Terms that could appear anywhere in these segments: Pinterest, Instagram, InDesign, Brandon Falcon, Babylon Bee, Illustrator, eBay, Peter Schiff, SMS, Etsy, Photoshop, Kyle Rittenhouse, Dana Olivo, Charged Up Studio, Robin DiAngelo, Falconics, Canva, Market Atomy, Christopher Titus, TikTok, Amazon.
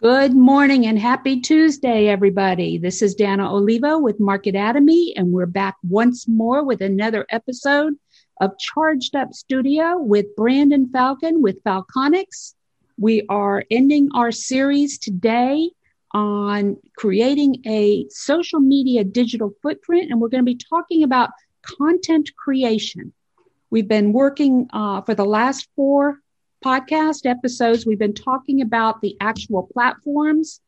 Good morning and happy Tuesday, everybody. This is Dana Olivo with Market Atomy, and we're back once more with another episode of Charged Up Studio with Brandon Falcon with Falconics. We are ending our series today on creating a social media digital footprint, and we're going to be talking about content creation. We've been working for the last four podcast episodes, we've been talking about the actual platforms.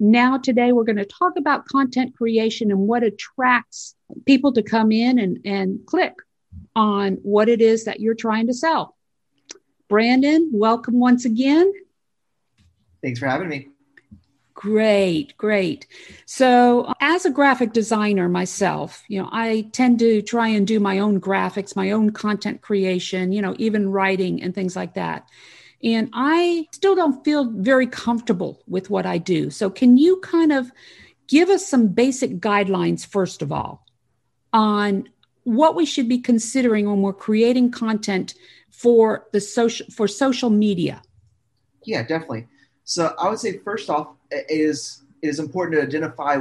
Now today, we're going to talk about content creation and what attracts people to come in and click on what it is that you're trying to sell. Brandon, welcome once again. Thanks for having me. Great. So as a graphic designer myself, I tend to try and do my own graphics, my own content creation, even writing and things like that. And I still don't feel very comfortable with what I do. So can you kind of give us some basic guidelines, first of all, on what we should be considering when we're creating content for the social media? Yeah, definitely. So I would say, first off, it is important to identify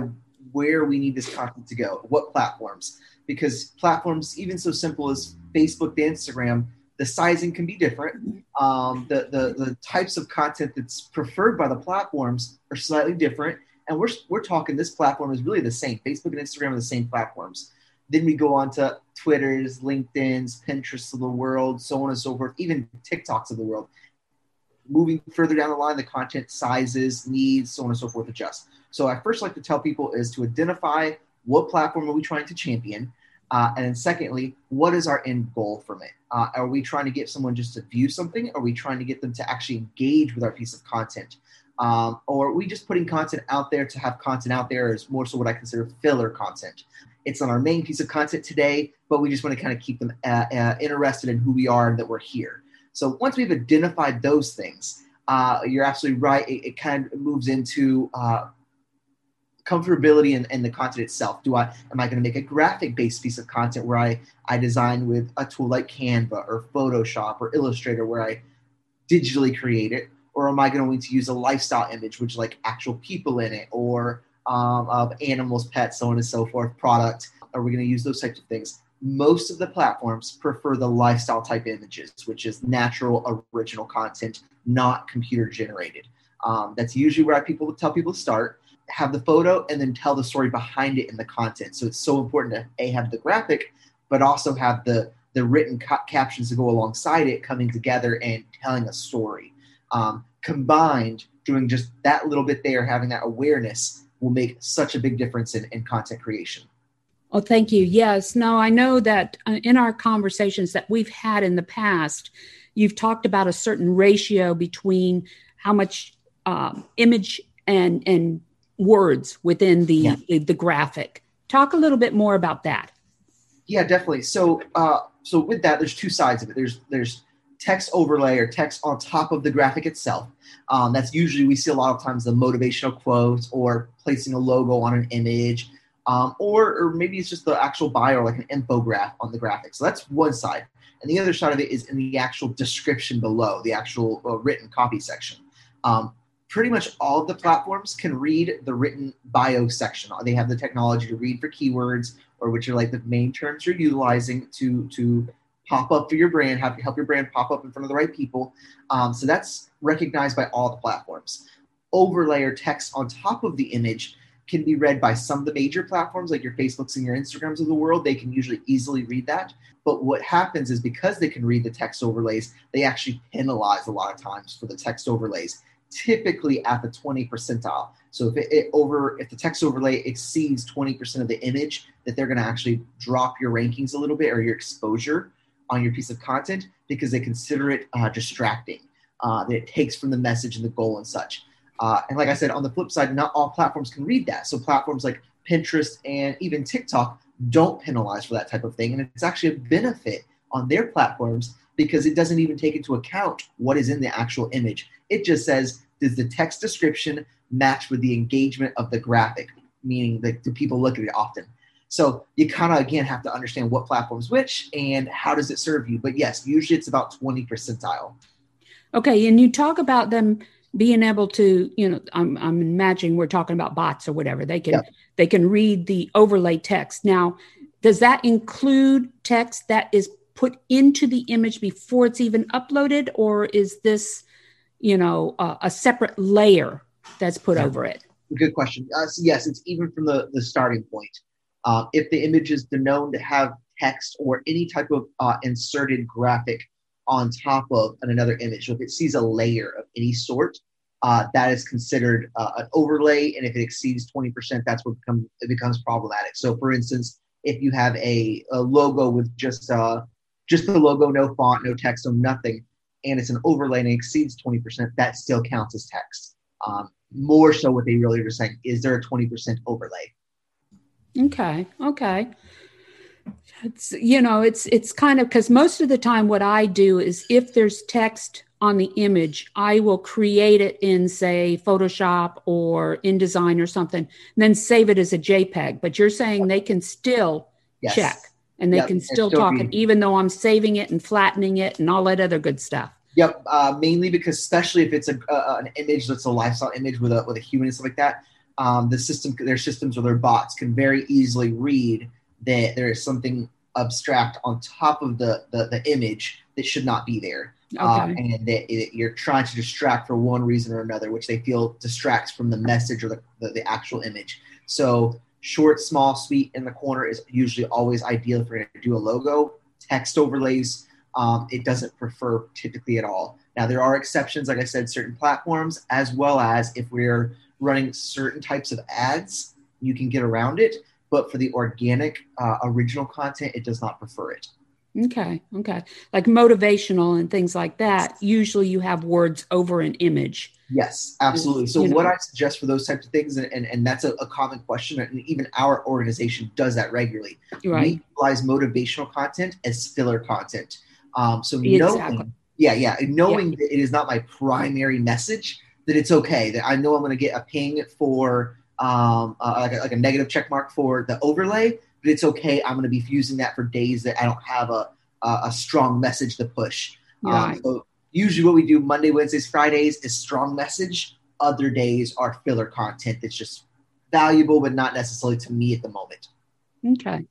where we need this content to go, what platforms, because platforms, even so simple as Facebook to Instagram, the sizing can be different. The types of content that's preferred by the platforms are slightly different. And we're talking this platform is really the same. Facebook and Instagram are the same platforms. Then we go on to Twitter's, LinkedIn's, Pinterest of the world, so on and so forth, even TikToks of the world. Moving further down the line, the content sizes, needs, so on and so forth adjust. So I first like to tell people is to identify what platform are we trying to champion? And then secondly, what is our end goal from it? Are we trying to get someone just to view something? Are we trying to get them to actually engage with our piece of content? Or are we just putting content out there to have content out there is more so what I consider filler content. It's on our main piece of content today, but we just want to kind of keep them interested in who we are and that we're here. So once we've identified those things, you're absolutely right. It kind of moves into comfortability and the content itself. Am I going to make a graphic-based piece of content where I design with a tool like Canva or Photoshop or Illustrator where I digitally create it? Or am I going to use a lifestyle image, which is like actual people in it or of animals, pets, so on and so forth, product? Are we going to use those types of things? Most of the platforms prefer the lifestyle type images, which is natural, original content, not computer generated. That's usually where people tell people to start, have the photo and then tell the story behind it in the content. So it's so important to have the graphic, but also have the written captions to go alongside it coming together and telling a story. Combined, doing just that little bit there, having that awareness will make such a big difference in content creation. Oh, thank you. Yes. No, I know that in our conversations that we've had in the past, you've talked about a certain ratio between how much image and words within the graphic. Talk a little bit more about that. Yeah, definitely. So with that, there's two sides of it. There's text overlay or text on top of the graphic itself. That's usually we see a lot of times the motivational quotes or placing a logo on an image. Or maybe it's just the actual bio or like an infographic on the graphic. So that's one side. And the other side of it is in the actual description below, the actual written copy section. Pretty much all of the platforms can read the written bio section. They have the technology to read for keywords or which are like the main terms you're utilizing to pop up for your brand, help your brand pop up in front of the right people. So that's recognized by all the platforms. Overlay or text on top of the image can be read by some of the major platforms like your Facebooks and your Instagrams of the world. They can usually easily read that. But what happens is because they can read the text overlays, they actually penalize a lot of times for the text overlays, typically at the 20th percentile. So if the text overlay exceeds 20% of the image, that they're going to actually drop your rankings a little bit or your exposure on your piece of content because they consider it distracting, that it takes from the message and the goal and such. And like I said, on the flip side, not all platforms can read that. So platforms like Pinterest and even TikTok don't penalize for that type of thing. And it's actually a benefit on their platforms because it doesn't even take into account what is in the actual image. It just says, does the text description match with the engagement of the graphic? Meaning, like, do people look at it often? So you kind of, again, have to understand what platform's which and how does it serve you. But yes, usually it's about 20 percentile. Okay. And you talk about them being able to, you know, I'm imagining we're talking about bots or whatever. They can read the overlay text. Now, does that include text that is put into the image before it's even uploaded? Or is this, you know, a separate layer that's put over it? Good question. So yes, it's even from the starting point. If the image is known to have text or any type of inserted graphic on top of another image, so if it sees a layer of any sort, that is considered an overlay. And if it exceeds 20%, that's what becomes problematic. So, for instance, if you have a logo with just the logo, no font, no text, no nothing, and it's an overlay and it exceeds 20%, that still counts as text. More so, what they really are saying is there a 20% overlay? Okay. It's, you know, it's kind of, because most of the time what I do is if there's text on the image, I will create it in, say, Photoshop or InDesign or something, and then save it as a JPEG. But you're saying they can still check and they can still talk it, even though I'm saving it and flattening it and all that other good stuff. Yep. Mainly because, especially if it's an image that's a lifestyle image with a human and stuff like that, their systems or their bots can very easily read that there is something abstract on top of the image that should not be there. Okay. And that you're trying to distract for one reason or another, which they feel distracts from the message or the actual image. So short, small, sweet in the corner is usually always ideal for you to do a logo. Text overlays, it doesn't prefer typically at all. Now, there are exceptions, like I said, certain platforms, as well as if we're running certain types of ads, you can get around it. But for the organic original content, it does not prefer it. Okay. Like motivational and things like that, usually you have words over an image. Yes, absolutely. So what I suggest for those types of things, and that's a common question, and even our organization does that regularly. Right. We utilize motivational content as filler content. So knowing that it is not my primary message, that it's okay, that I know I'm going to get a ping for like a negative check mark for the overlay, but it's okay. I'm going to be using that for days that I don't have a strong message to push. Right. So usually what we do Monday, Wednesdays, Fridays is strong message. Other days are filler content that's just valuable, but not necessarily to me at the moment. Okay.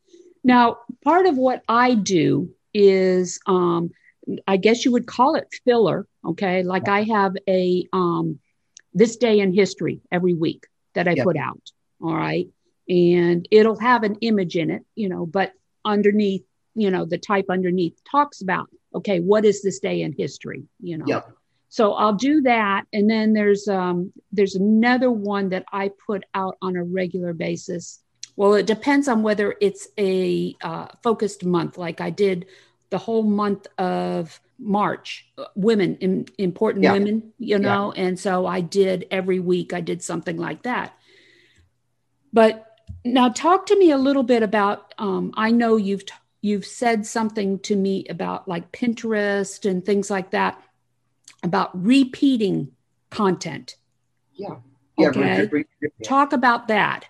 Now, part of what I do is, I guess you would call it filler. Okay. Like I have a, this day in history every week that I put out. All right. And it'll have an image in it, you know, but underneath, you know, the type underneath talks about, okay, what is this day in history? You know? Yep. So I'll do that. And then there's another one that I put out on a regular basis. Well, it depends on whether it's a focused month. Like I did the whole month of March, women, important women, you know? And so I did every week, I did something like that. But now talk to me a little bit about, I know you've said something to me about like Pinterest and things like that, about repeating content. Yeah. Okay. Talk about that.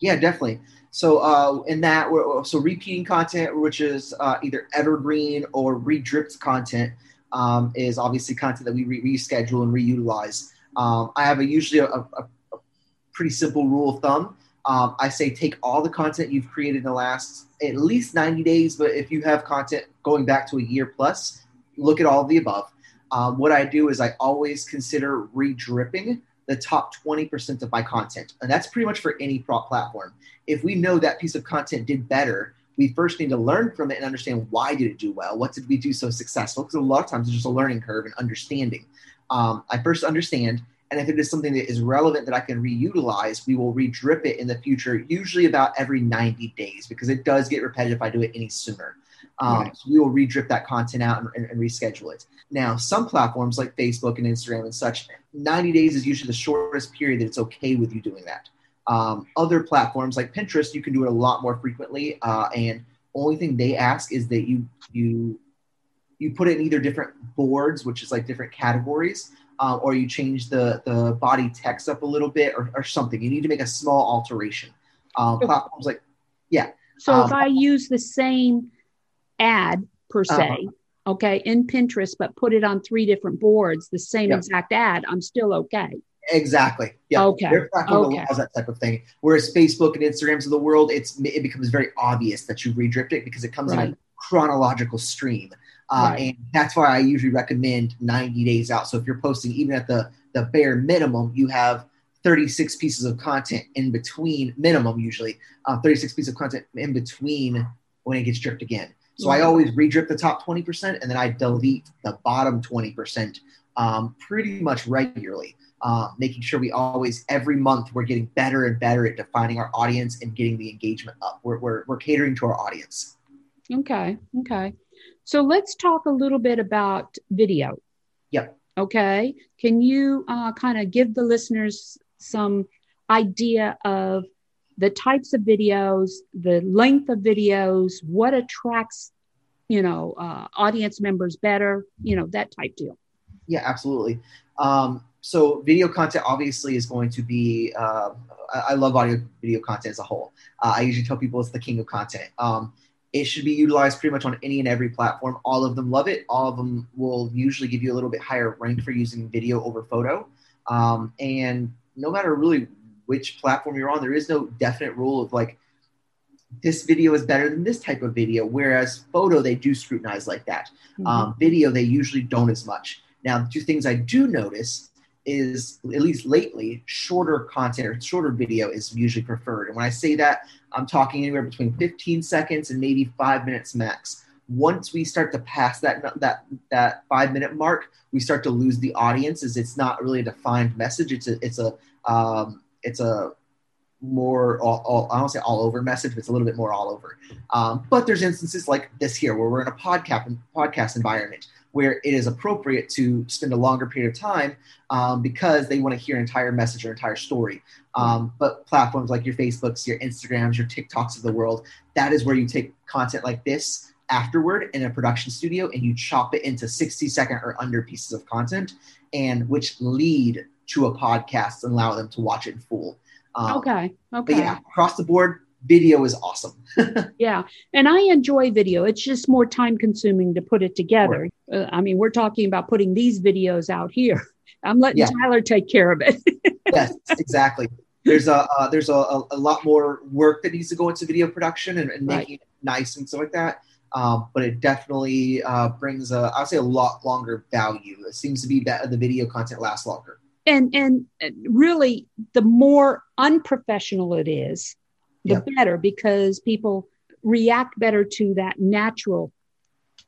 Yeah, definitely. So repeating content, which is either evergreen or re-dripped content, is obviously content that we reschedule and reutilize. I have usually a pretty simple rule of thumb. I say take all the content you've created in the last at least 90 days, but if you have content going back to a year plus, look at all of the above. What I do is I always consider re-dripping the top 20% of my content. And that's pretty much for any platform. If we know that piece of content did better, we first need to learn from it and understand why did it do well? What did we do so successful? Because a lot of times it's just a learning curve and understanding. I first understand, and if it is something that is relevant that I can reutilize, we will re-drip it in the future, usually about every 90 days, because it does get repetitive if I do it any sooner. Right. So we will re-drip that content out and reschedule it. Now, some platforms like Facebook and Instagram and such, 90 days is usually the shortest period that it's okay with you doing that. Other platforms like Pinterest, you can do it a lot more frequently. And only thing they ask is that you put it in either different boards, which is like different categories, or you change the body text up a little bit or something. You need to make a small alteration. Platforms like, yeah. So if I use the same ad per se, okay, in Pinterest, but put it on three different boards, the same exact ad, I'm still okay. Exactly. Yeah. Okay. Their platform allows that type of thing. Whereas Facebook and Instagrams of the world, it becomes very obvious that you re-dripped it because it comes in a chronological stream. And that's why I usually recommend 90 days out. So if you're posting even at the bare minimum, you have 36 pieces of content in between, minimum usually, 36 pieces of content in between when it gets dripped again. So I always re-drip the top 20% and then I delete the bottom 20% pretty much regularly. Making sure we always, every month, we're getting better and better at defining our audience and getting the engagement up. We're catering to our audience. Okay. So let's talk a little bit about video. Yep. Okay. Can you kind of give the listeners some idea of the types of videos, the length of videos, what attracts, audience members better, that type deal? Yeah, absolutely. So video content obviously is going to be, I love video content as a whole. I usually tell people it's the king of content. It should be utilized pretty much on any and every platform. All of them love it. All of them will usually give you a little bit higher rank for using video over photo. And no matter really which platform you're on, there is no definite rule of like, this video is better than this type of video. Whereas photo, they do scrutinize like that. Mm-hmm. Video, they usually don't as much. Now, the two things I do notice is, at least lately, shorter content or shorter video is usually preferred. And when I say that, I'm talking anywhere between 15 seconds and maybe 5 minutes max. Once we start to pass that 5 minute mark, we start to lose the audience, as it's not really a defined message. It's a more I don't say all over message, but it's a little bit more all over. But there's instances like this here where we're in a podcast environment where it is appropriate to spend a longer period of time because they want to hear an entire message or entire story. But platforms like your Facebooks, your Instagrams, your TikToks of the world, that is where you take content like this afterward in a production studio and you chop it into 60-second or under pieces of content, and which lead to a podcast and allow them to watch it in full. Okay. But yeah, across the board, video is awesome. Yeah. And I enjoy video. It's just more time consuming to put it together. Sure. I mean, we're talking about putting these videos out here. I'm letting Tyler take care of it. Yes, exactly. There's a lot more work that needs to go into video production and making it nice and stuff like that. But it definitely brings I would say a lot longer value. It seems to be that the video content lasts longer. And really, the more unprofessional it is, the better, because people react better to that natural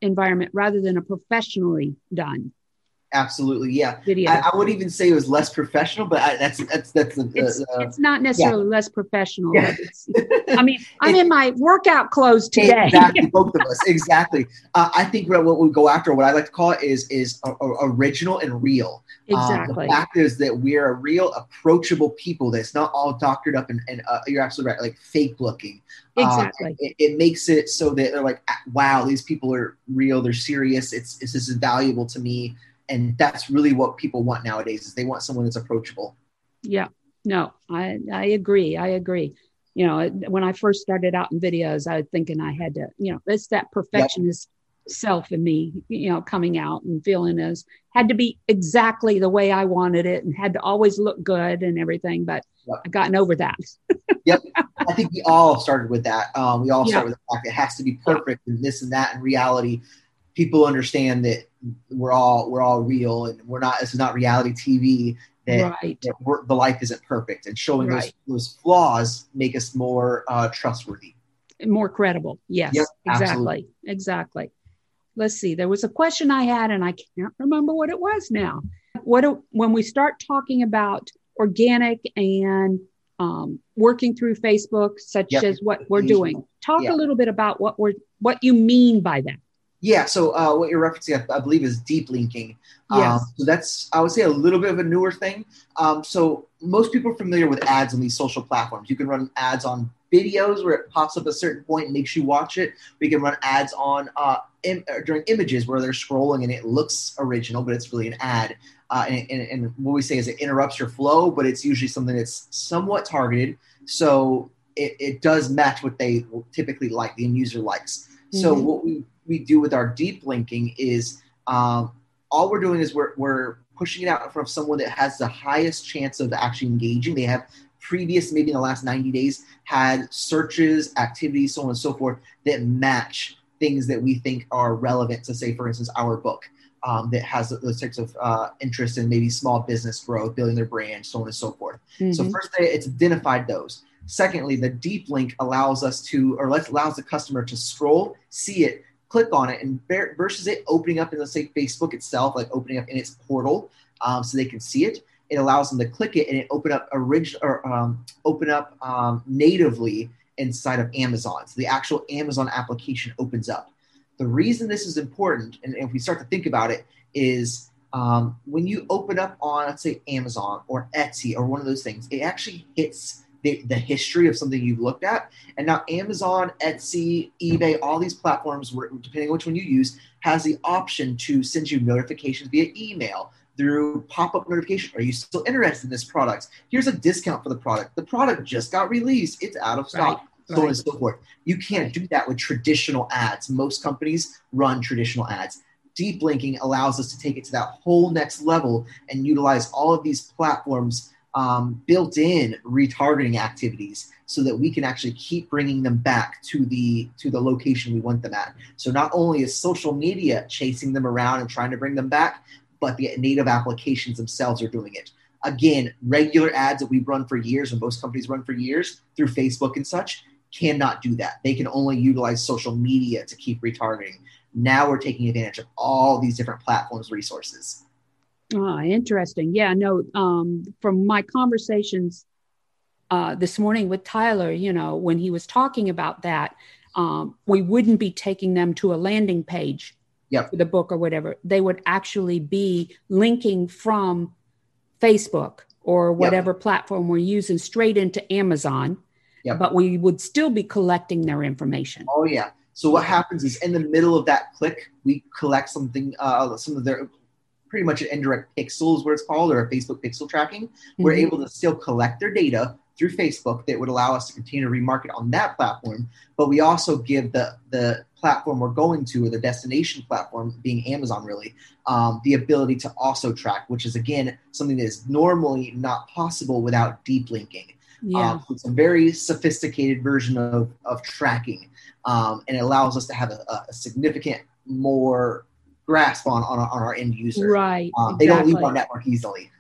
environment rather than a professionally done. Absolutely. Yeah. Video. I would even say it was less professional, but that's it's not necessarily less professional. Yeah. I'm in my workout clothes today. Exactly. Both of us. Exactly. I think what we go after, what I like to call it is original and real. Exactly. The fact is that we're a real approachable people. That's not all doctored up and you're absolutely right. Like fake looking. Exactly. It makes it so that they're like, wow, these people are real. They're serious. This is valuable to me. And that's really what people want nowadays, is they want someone that's approachable. Yeah, no, I agree. When I first started out in videos, I was thinking I had to, it's that perfectionist self in me, coming out and feeling as had to be exactly the way I wanted it and had to always look good and everything. But I've gotten over that. I think we all started with that. We all start with the fact it has to be perfect and this and that. In reality, people understand that we're all real, and we're not. This is not reality TV. that, that we're, the life isn't perfect, and showing those flaws make us more trustworthy. And more credible. Yes, yep, exactly. Absolutely. Exactly. Let's see. There was a question I had and I can't remember what it was now. When we start talking about organic and working through Facebook, such as what we're doing, talk a little bit about what you mean by that. Yeah. So what you're referencing, I believe, is deep linking. So that's, I would say, a little bit of a newer thing. So most people are familiar with ads on these social platforms. You can run ads on videos where it pops up at a certain point and makes you watch it. We can run ads on during images where they're scrolling and it looks original, but it's really an ad. And what we say is it interrupts your flow, but it's usually something that's somewhat targeted. So it does match what they typically like, the end user likes. Mm-hmm. So what we do with our deep linking is all we're doing is we're pushing it out in front of someone that has the highest chance of actually engaging. They have previous, maybe in the last 90 days, had searches, activities, so on and so forth that match things that we think are relevant to, say, for instance, our book that has those types of interest in maybe small business growth, building their brand, so on and so forth. Mm-hmm. So first, it's identified those. Secondly, the deep link allows us to, or allows the customer to scroll, see it, click on it, and versus it opening up in, let's say, Facebook itself, like opening up in its portal so they can see it. It allows them to click it and it open up natively inside of Amazon. So the actual Amazon application opens up. The reason this is important, and if we start to think about it, is when you open up on, let's say, Amazon or Etsy or one of those things, it actually hits the history of something you've looked at. And now Amazon, Etsy, eBay, all these platforms, depending on which one you use, has the option to send you notifications via email, through pop-up notification. Are you still interested in this product? Here's a discount for the product. The product just got released. It's out of stock, so on and so forth. You can't do that with traditional ads. Most companies run traditional ads. Deep linking allows us to take it to that whole next level and utilize all of these platforms' built-in retargeting activities so that we can actually keep bringing them back to the location we want them at. So not only is social media chasing them around and trying to bring them back, but the native applications themselves are doing it. Again, regular ads that we run for years, and most companies run for years through Facebook and such, cannot do that. They can only utilize social media to keep retargeting. Now we're taking advantage of all these different platforms' resources. Oh, interesting. Yeah, no, from my conversations this morning with Tyler, you know, when he was talking about that, we wouldn't be taking them to a landing page for the book or whatever. They would actually be linking from Facebook or whatever platform we're using straight into Amazon, but we would still be collecting their information. Oh, yeah. So what happens is in the middle of that click, we collect something, some of their pretty much an indirect pixel is what it's called, or a Facebook pixel tracking. Mm-hmm. We're able to still collect their data through Facebook that would allow us to continue to remarket on that platform. But we also give the platform we're going to, or the destination platform, being Amazon really, the ability to also track, which is, again, something that is normally not possible without deep linking. Yeah. It's a very sophisticated version of tracking, and it allows us to have a significant more grasp on our end user. Right. They don't leave our network easily.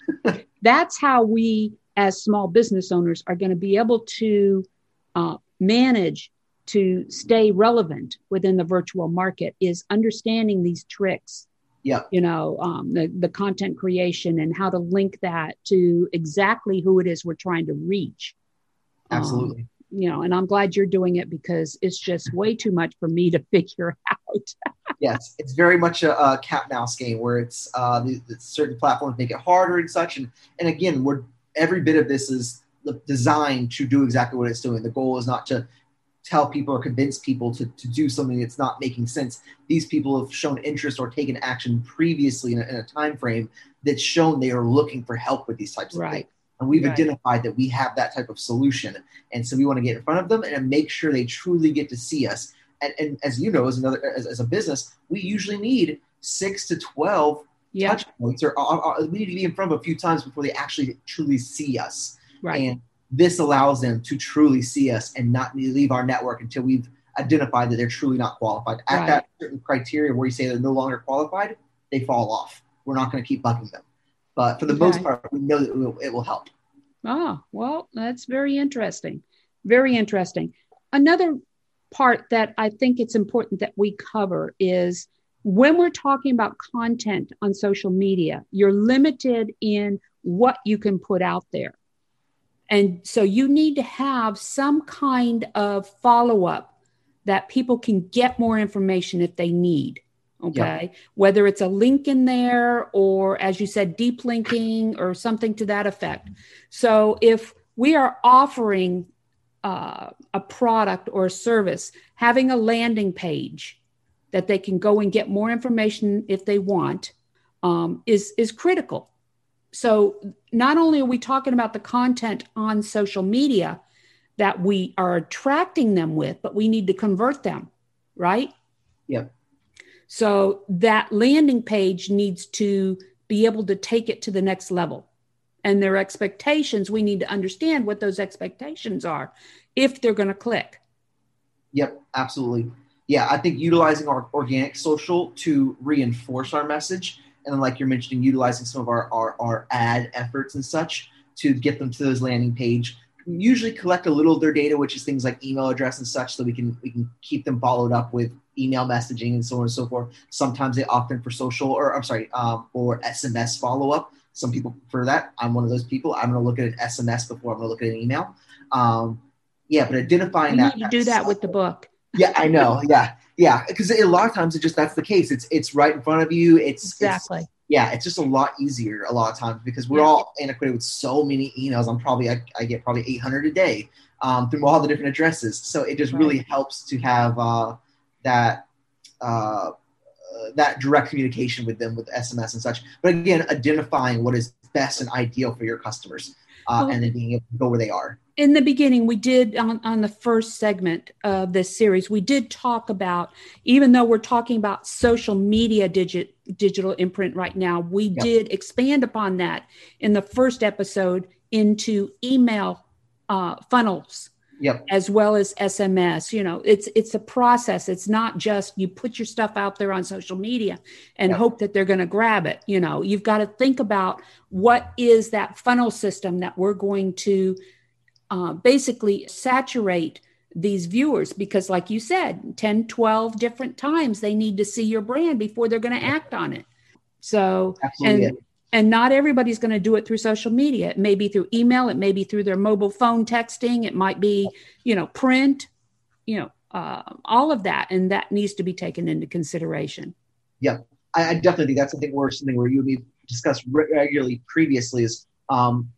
That's how we, as small business owners, are going to be able to manage to stay relevant within the virtual market, is understanding these tricks, you know, the content creation and how to link that to exactly who it is we're trying to reach. Absolutely. You know, and I'm glad you're doing it because it's just way too much for me to figure out. Yes, it's very much a cat-mouse game where it's the certain platforms make it harder and such. And again, every bit of this is designed to do exactly what it's doing. The goal is not to tell people or convince people to do something that's not making sense. These people have shown interest or taken action previously in a time frame that's shown they are looking for help with these types of things. And we've identified that we have that type of solution. And so we want to get in front of them and make sure they truly get to see us. And as you know, as a business, we usually need 6 to 12 touch points, or we need to be in front of a few times before they actually truly see us. Right. And this allows them to truly see us and not leave our network until we've identified that they're truly not qualified. At that certain criteria where you say they're no longer qualified, they fall off. We're not going to keep bugging them. But for the most part, we know that it will help. Ah, well, that's very interesting. Very interesting. Another part that I think it's important that we cover is when we're talking about content on social media, you're limited in what you can put out there. And so you need to have some kind of follow-up that people can get more information if they need. Okay. Yeah. Whether it's a link in there or, as you said, deep linking or something to that effect. So if we are offering a product or a service, having a landing page that they can go and get more information if they want is critical. So not only are we talking about the content on social media that we are attracting them with, but we need to convert them, right? Yeah. So that landing page needs to be able to take it to the next level. And their expectations, we need to understand what those expectations are if they're going to click. Yep, absolutely. Yeah, I think utilizing our organic social to reinforce our message. And then like you're mentioning, utilizing some of our ad efforts and such to get them to those landing page. We usually collect a little of their data, which is things like email address and such, so we can keep them followed up with email messaging and so on and so forth. Sometimes they opt in for social or SMS follow-up. Some people prefer that. I'm one of those people. I'm going to look at an SMS before I'm going to look at an email. But identifying that. You need to do that with the book. Yeah, I know. Yeah. Because a lot of times that's the case. It's right in front of you. It's just a lot easier a lot of times because we're all antiquated with so many emails. I get probably 800 a day through all the different addresses. So it just really helps to have that direct communication with them with SMS and such. But again, identifying what is best and ideal for your customers and then being able to go where they are. In the beginning, we did on the first segment of this series, we did talk about, even though we're talking about social media digital imprint right now, we did expand upon that in the first episode into email funnels. Yep. As well as SMS, it's a process. It's not just you put your stuff out there on social media and hope that they're going to grab it. You've got to think about what is that funnel system that we're going to basically saturate these viewers, because like you said, 10, 12 different times they need to see your brand before they're going to act on it. So, absolutely. And not everybody's going to do it through social media. It may be through email. It may be through their mobile phone texting. It might be, print, all of that. And that needs to be taken into consideration. Yeah, I definitely think that's something where you and me discussed regularly previously is